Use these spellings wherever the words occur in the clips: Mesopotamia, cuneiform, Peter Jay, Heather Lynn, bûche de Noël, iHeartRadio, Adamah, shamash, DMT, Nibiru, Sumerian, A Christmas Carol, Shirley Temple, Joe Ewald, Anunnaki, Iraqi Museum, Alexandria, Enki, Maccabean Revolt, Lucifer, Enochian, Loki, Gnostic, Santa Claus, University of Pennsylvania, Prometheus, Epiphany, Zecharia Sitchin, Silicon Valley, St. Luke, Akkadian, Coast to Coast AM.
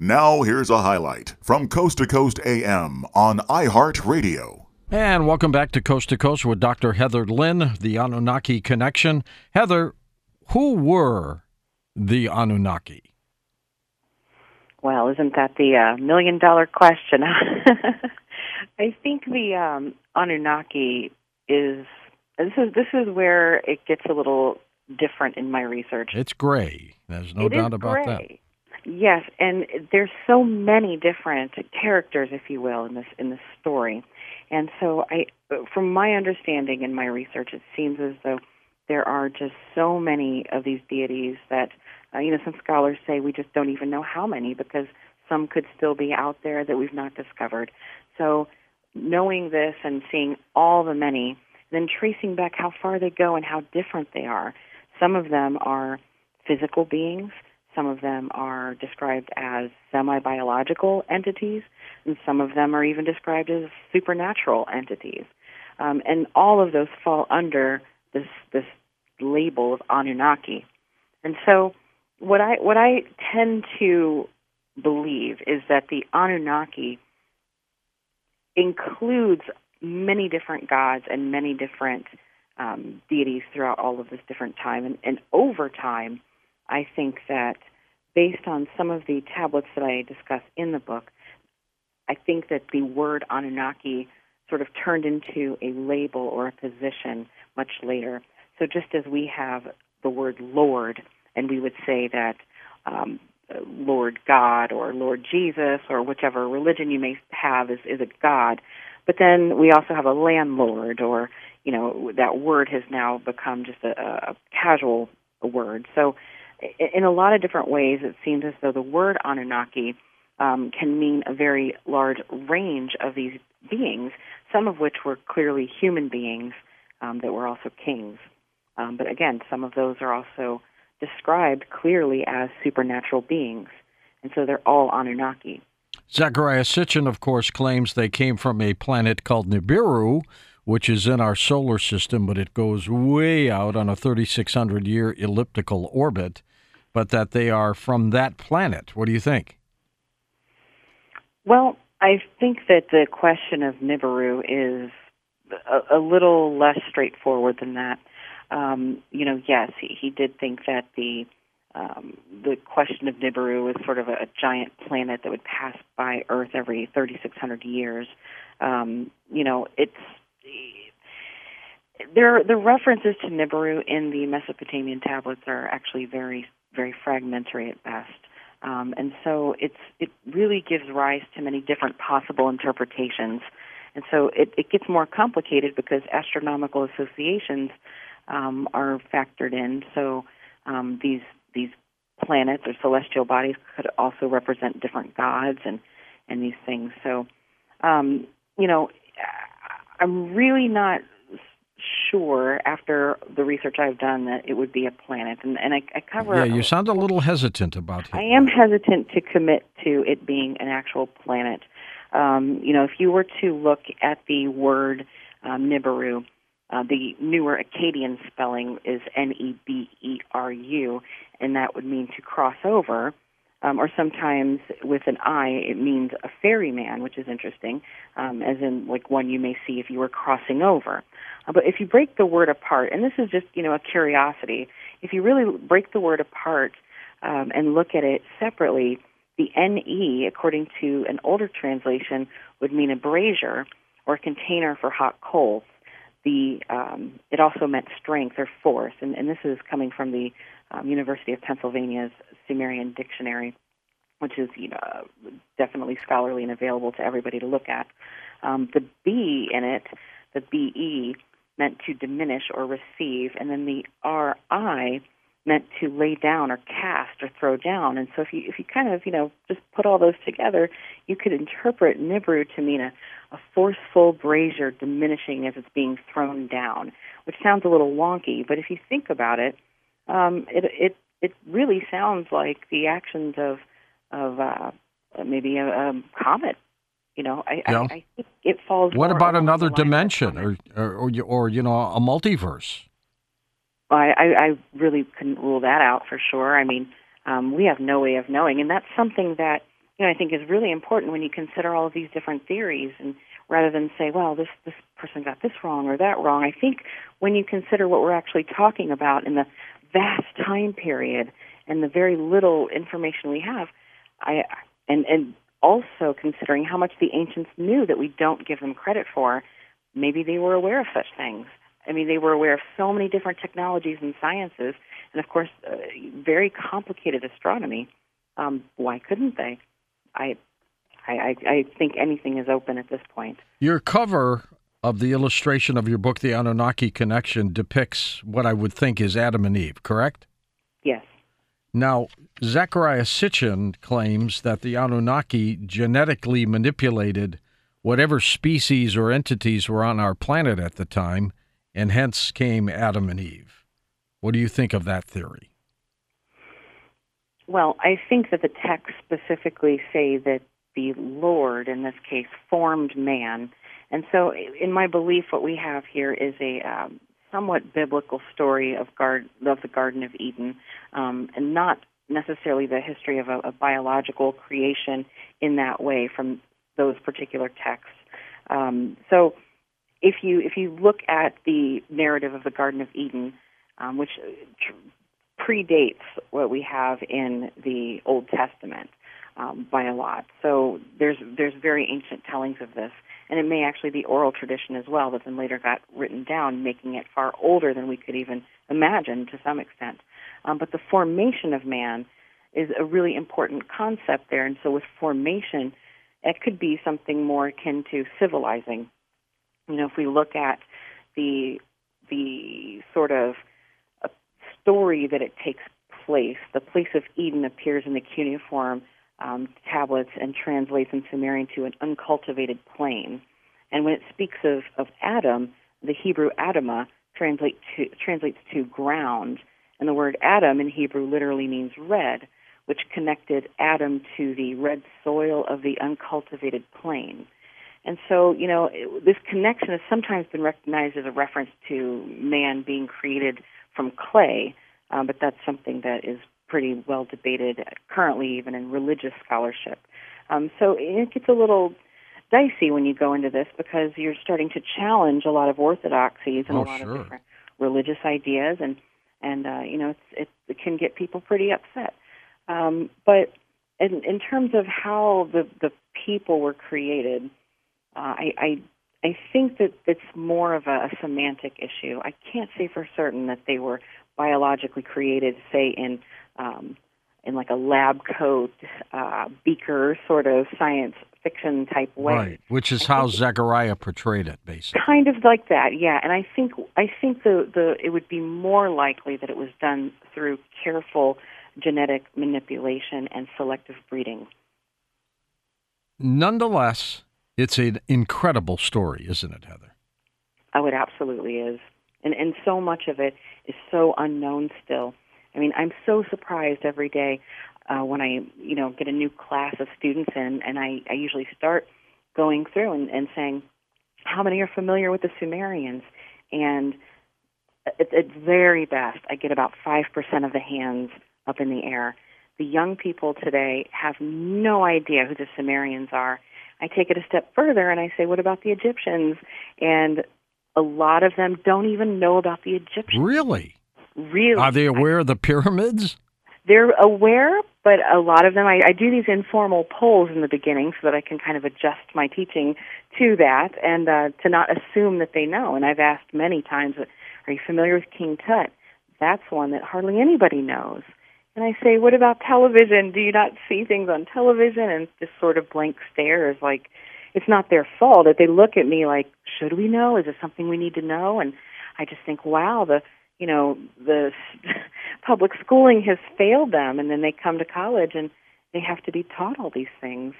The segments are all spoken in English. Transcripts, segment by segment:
Now here's a highlight from Coast to Coast AM on iHeartRadio. And welcome back to Coast with Dr. Heather Lynn, the Anunnaki Connection. Heather, who were the Anunnaki? Well, isn't that the million-dollar question? I think the Anunnaki is this is where it gets a little different in my research. It's gray. There's no doubt about that. Yes, and there's so many different characters, if you will, in this story. And so, from my understanding and my research, it seems as though there are just so many of these deities that, some scholars say we just don't even know how many, because some could still be out there that we've not discovered. So knowing this and seeing all the many, then tracing back how far they go and how different they are. Some of them are physical beings. Some of them are described as semi-biological entities, and some of them are even described as supernatural entities. And all of those fall under this label of Anunnaki. And so what I tend to believe is that the Anunnaki includes many different gods and many different deities throughout all of this different time. And over time, I think that based on some of the tablets that I discuss in the book, I think that the word Anunnaki sort of turned into a label or a position much later. So just as we have the word Lord, and we would say that Lord God or Lord Jesus or whichever religion you may have is a god, but then we also have a landlord, or, that word has now become just a casual word. So in a lot of different ways, it seems as though the word Anunnaki can mean a very large range of these beings, some of which were clearly human beings that were also kings. But again, some of those are also described clearly as supernatural beings, and so they're all Anunnaki. Zecharia Sitchin, of course, claims they came from a planet called Nibiru, which is in our solar system, but it goes way out on a 3,600-year elliptical orbit, but that they are from that planet. What do you think? Well, I think that the question of Nibiru is a little less straightforward than that. Yes, he did think that the question of Nibiru was sort of a giant planet that would pass by Earth every 3,600 years. The references to Nibiru in the Mesopotamian tablets are actually very, very fragmentary at best, and so it really gives rise to many different possible interpretations, and so it gets more complicated because astronomical associations are factored in. So these planets or celestial bodies could also represent different gods and these things. So I'm really not sure after the research I've done that it would be a planet. And I cover... Yeah, you sound a little hesitant about it. I am hesitant to commit to it being an actual planet. If you were to look at the word Nibiru, the newer Akkadian spelling is N-E-B-E-R-U, and that would mean to cross over, or sometimes with an I, it means a ferryman, which is interesting, as in like one you may see if you were crossing over. But if you break the word apart, and this is just, a curiosity, if you really break the word apart and look at it separately, the N-E, according to an older translation, would mean a brazier or container for hot coal. It also meant strength or force, and this is coming from the University of Pennsylvania's Sumerian dictionary, which is definitely scholarly and available to everybody to look at. The B in it, the B-E, meant to diminish or receive, and then the R-I meant to lay down or cast or throw down. And so if you kind of, just put all those together, you could interpret Nibiru to mean a forceful brazier diminishing as it's being thrown down, which sounds a little wonky, but if you think about it, it really sounds like the actions of maybe a comet. I think it falls... What about another dimension or a multiverse? I really couldn't rule that out for sure. I mean, we have no way of knowing, and that's something that you know, I think is really important when you consider all of these different theories, and rather than say, well, this person got this wrong or that wrong, I think when you consider what we're actually talking about in the vast time period and the very little information we have, and also considering how much the ancients knew that we don't give them credit for, maybe they were aware of such things. I mean, they were aware of so many different technologies and sciences, and of course, very complicated astronomy. Why couldn't they? I think anything is open at this point. Your cover of the illustration of your book, The Anunnaki Connection, depicts what I would think is Adam and Eve, correct? Yes. Now, Zecharia Sitchin claims that the Anunnaki genetically manipulated whatever species or entities were on our planet at the time, and hence came Adam and Eve. What do you think of that theory? Well, I think that the texts specifically say that the Lord, in this case, formed man. And so in my belief, what we have here is a somewhat biblical story of the Garden of Eden, and not necessarily the history of a biological creation in that way from those particular texts. So if you look at the narrative of the Garden of Eden, which predates what we have in the Old Testament by a lot, so there's very ancient tellings of this. And it may actually be oral tradition as well that then later got written down, making it far older than we could even imagine to some extent. But the formation of man is a really important concept there. And so with formation, it could be something more akin to civilizing. You know, if we look at the sort of story that it takes place, the place of Eden appears in the cuneiform tablets and translates in Sumerian to an uncultivated plain. And when it speaks of Adam, the Hebrew Adamah translates to ground. And the word Adam in Hebrew literally means red, which connected Adam to the red soil of the uncultivated plain. And so, you know, this connection has sometimes been recognized as a reference to man being created from clay, but that's something that is pretty well debated currently, even in religious scholarship. So it gets a little dicey when you go into this, because you're starting to challenge a lot of orthodoxies and of different religious ideas, and you know, it can get people pretty upset. But in terms of how the people were created, I think that it's more of a semantic issue. I can't say for certain that they were biologically created, say in like a lab coat, beaker sort of science fiction type way. Right, which is how Zecharia portrayed it, basically. Kind of like that, yeah. And I think it would be more likely that it was done through careful genetic manipulation and selective breeding. Nonetheless, it's an incredible story, isn't it, Heather? Oh, it absolutely is. And so much of it is so unknown still. I mean, I'm so surprised every day when I, you know, get a new class of students in, and I usually start going through and saying, how many are familiar with the Sumerians? And at very best, I get about 5% of the hands up in the air. The young people today have no idea who the Sumerians are. I take it a step further, and I say, what about the Egyptians? And a lot of them don't even know about the Egyptians. Really? Really. Are they aware of the pyramids? They're aware, but a lot of them, I do these informal polls in the beginning so that I can kind of adjust my teaching to that, and to not assume that they know. And I've asked many times, are you familiar with King Tut? That's one that hardly anybody knows. And I say, what about television? Do you not see things on television? And just sort of blank stares, like it's not their fault that they look at me like, should we know? Is it something we need to know? And I just think, wow, the public schooling has failed them, and then they come to college, and they have to be taught all these things.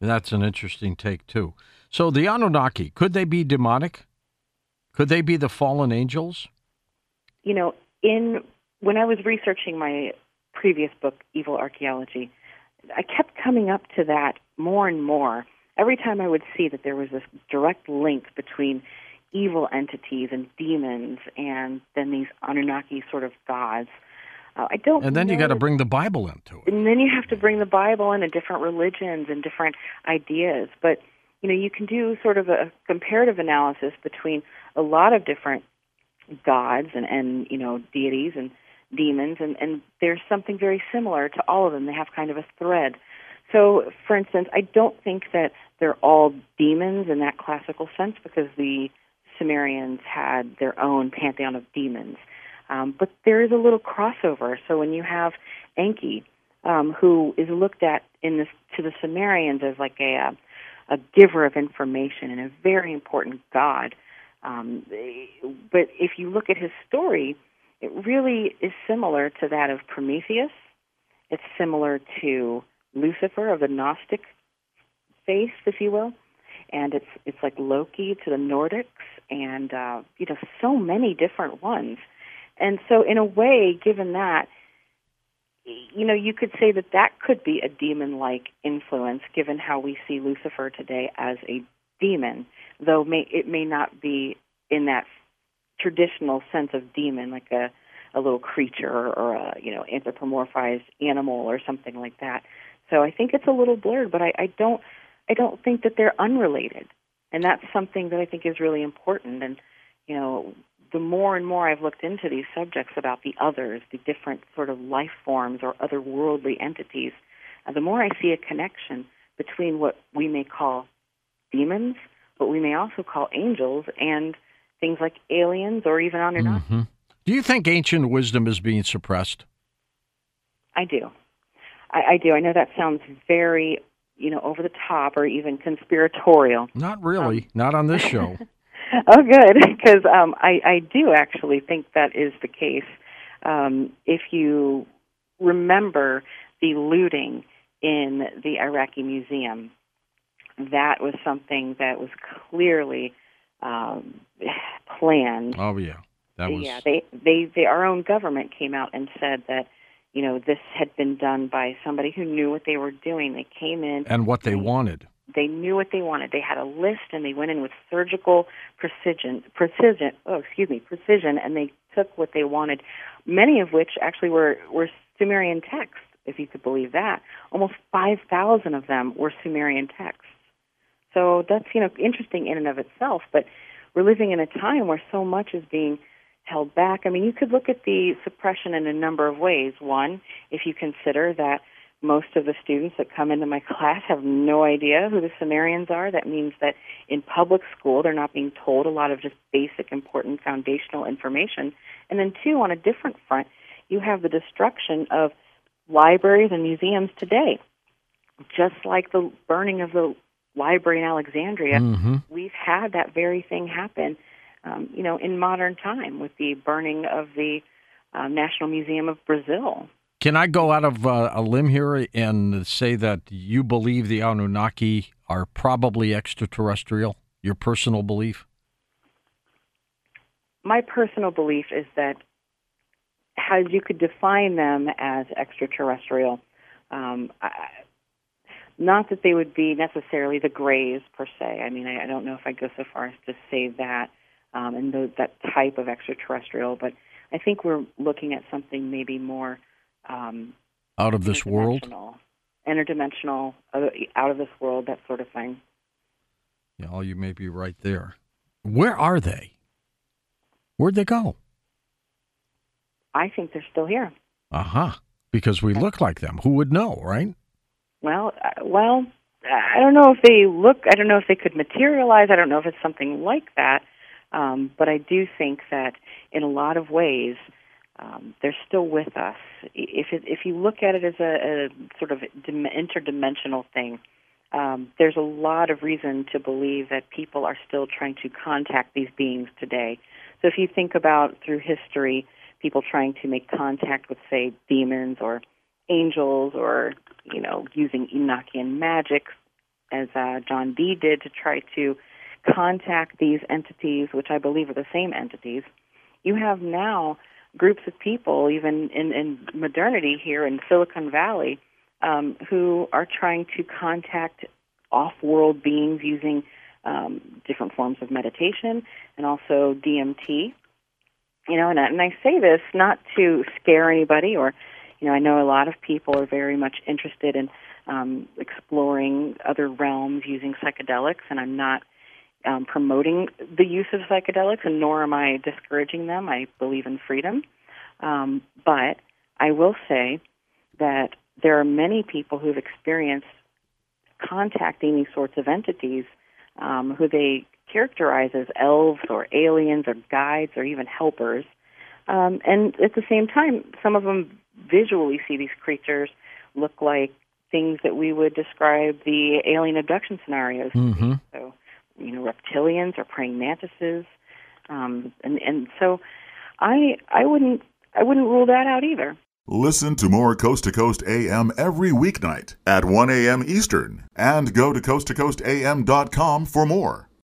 That's an interesting take, too. So the Anunnaki, could they be demonic? Could they be the fallen angels? You know, when I was researching my previous book, Evil Archaeology, I kept coming up to that more and more. Every time I would see that there was this direct link between evil entities and demons, and then these Anunnaki sort of gods. And then you got to bring the Bible into it. And then you have to bring the Bible in and different religions and different ideas. But, you know, you can do sort of a comparative analysis between a lot of different gods and you know, deities and demons, and there's something very similar to all of them. They have kind of a thread. So, for instance, I don't think that they're all demons in that classical sense, because the Sumerians had their own pantheon of demons. But there is a little crossover. So when you have Enki, who is looked at in this, to the Sumerians as like a giver of information and a very important god. But if you look at his story, it really is similar to that of Prometheus. It's similar to Lucifer of the Gnostic faith, if you will. And it's like Loki to the Nordics, and you know, so many different ones. And so in a way, given that, you know, you could say that that could be a demon-like influence, given how we see Lucifer today as a demon, though it may not be in that traditional sense of demon, like a little creature or a, you know, anthropomorphized animal or something like that. So I think it's a little blurred, but I don't think that they're unrelated, and that's something that I think is really important. And you know, the more and more I've looked into these subjects about the others, the different sort of life forms or otherworldly entities, the more I see a connection between what we may call demons, what we may also call angels, and things like aliens or even Anunnaki. Mm-hmm. Do you think ancient wisdom is being suppressed? I do. I do. I know that sounds very, you know, over the top or even conspiratorial. Not really. Not on this show. Oh, good, because I do actually think that is the case. If you remember the looting in the Iraqi Museum, that was something that was clearly planned. Oh, yeah. That was... Yeah, our own government came out and said that, you know, this had been done by somebody who knew what they were doing. They came in... And what they wanted. They knew what they wanted. They had a list, and they went in with surgical precision, and they took what they wanted, many of which actually were Sumerian texts, if you could believe that. Almost 5,000 of them were Sumerian texts. So that's, you know, interesting in and of itself, but we're living in a time where so much is being held back. I mean, you could look at the suppression in a number of ways. One, if you consider that most of the students that come into my class have no idea who the Sumerians are. That means that in public school, they're not being told a lot of just basic, important, foundational information. And then two, on a different front, you have the destruction of libraries and museums today. Just like the burning of the library in Alexandria, mm-hmm. We've had that very thing happen, you know, in modern time with the burning of the National Museum of Brazil. Can I go out of a limb here and say that you believe the Anunnaki are probably extraterrestrial, your personal belief? My personal belief is that as you could define them as extraterrestrial, not that they would be necessarily the Greys per se. I mean, I don't know if I go so far as to say that and that type of extraterrestrial, but I think we're looking at something maybe more... out of this world? Interdimensional, out of this world, that sort of thing. Yeah, you may be right there. Where are they? Where'd they go? I think they're still here. Because we look like them. Who would know, right? Well, I don't know if they look, I don't know if they could materialize, I don't know if it's something like that, but I do think that in a lot of ways, they're still with us. If you look at it as a sort of interdimensional thing, there's a lot of reason to believe that people are still trying to contact these beings today. So if you think about through history, people trying to make contact with, say, demons or angels or, you know, using Enochian magic, as John Dee did, to try to contact these entities, which I believe are the same entities, you have now... groups of people, even in modernity here in Silicon Valley, who are trying to contact off-world beings using different forms of meditation and also DMT. You know, and I say this not to scare anybody or, you know, I know a lot of people are very much interested in exploring other realms using psychedelics, and I'm not promoting the use of psychedelics, and nor am I discouraging them. I believe in freedom. But I will say that there are many people who've experienced contacting these sorts of entities who they characterize as elves or aliens or guides or even helpers. And at the same time, some of them visually see these creatures look like things that we would describe the alien abduction scenarios. Mm-hmm. So, you know, reptilians or praying mantises. So I wouldn't rule that out either. Listen to more Coast to Coast AM every weeknight at 1 a.m. Eastern and go to coasttocoastam.com for more.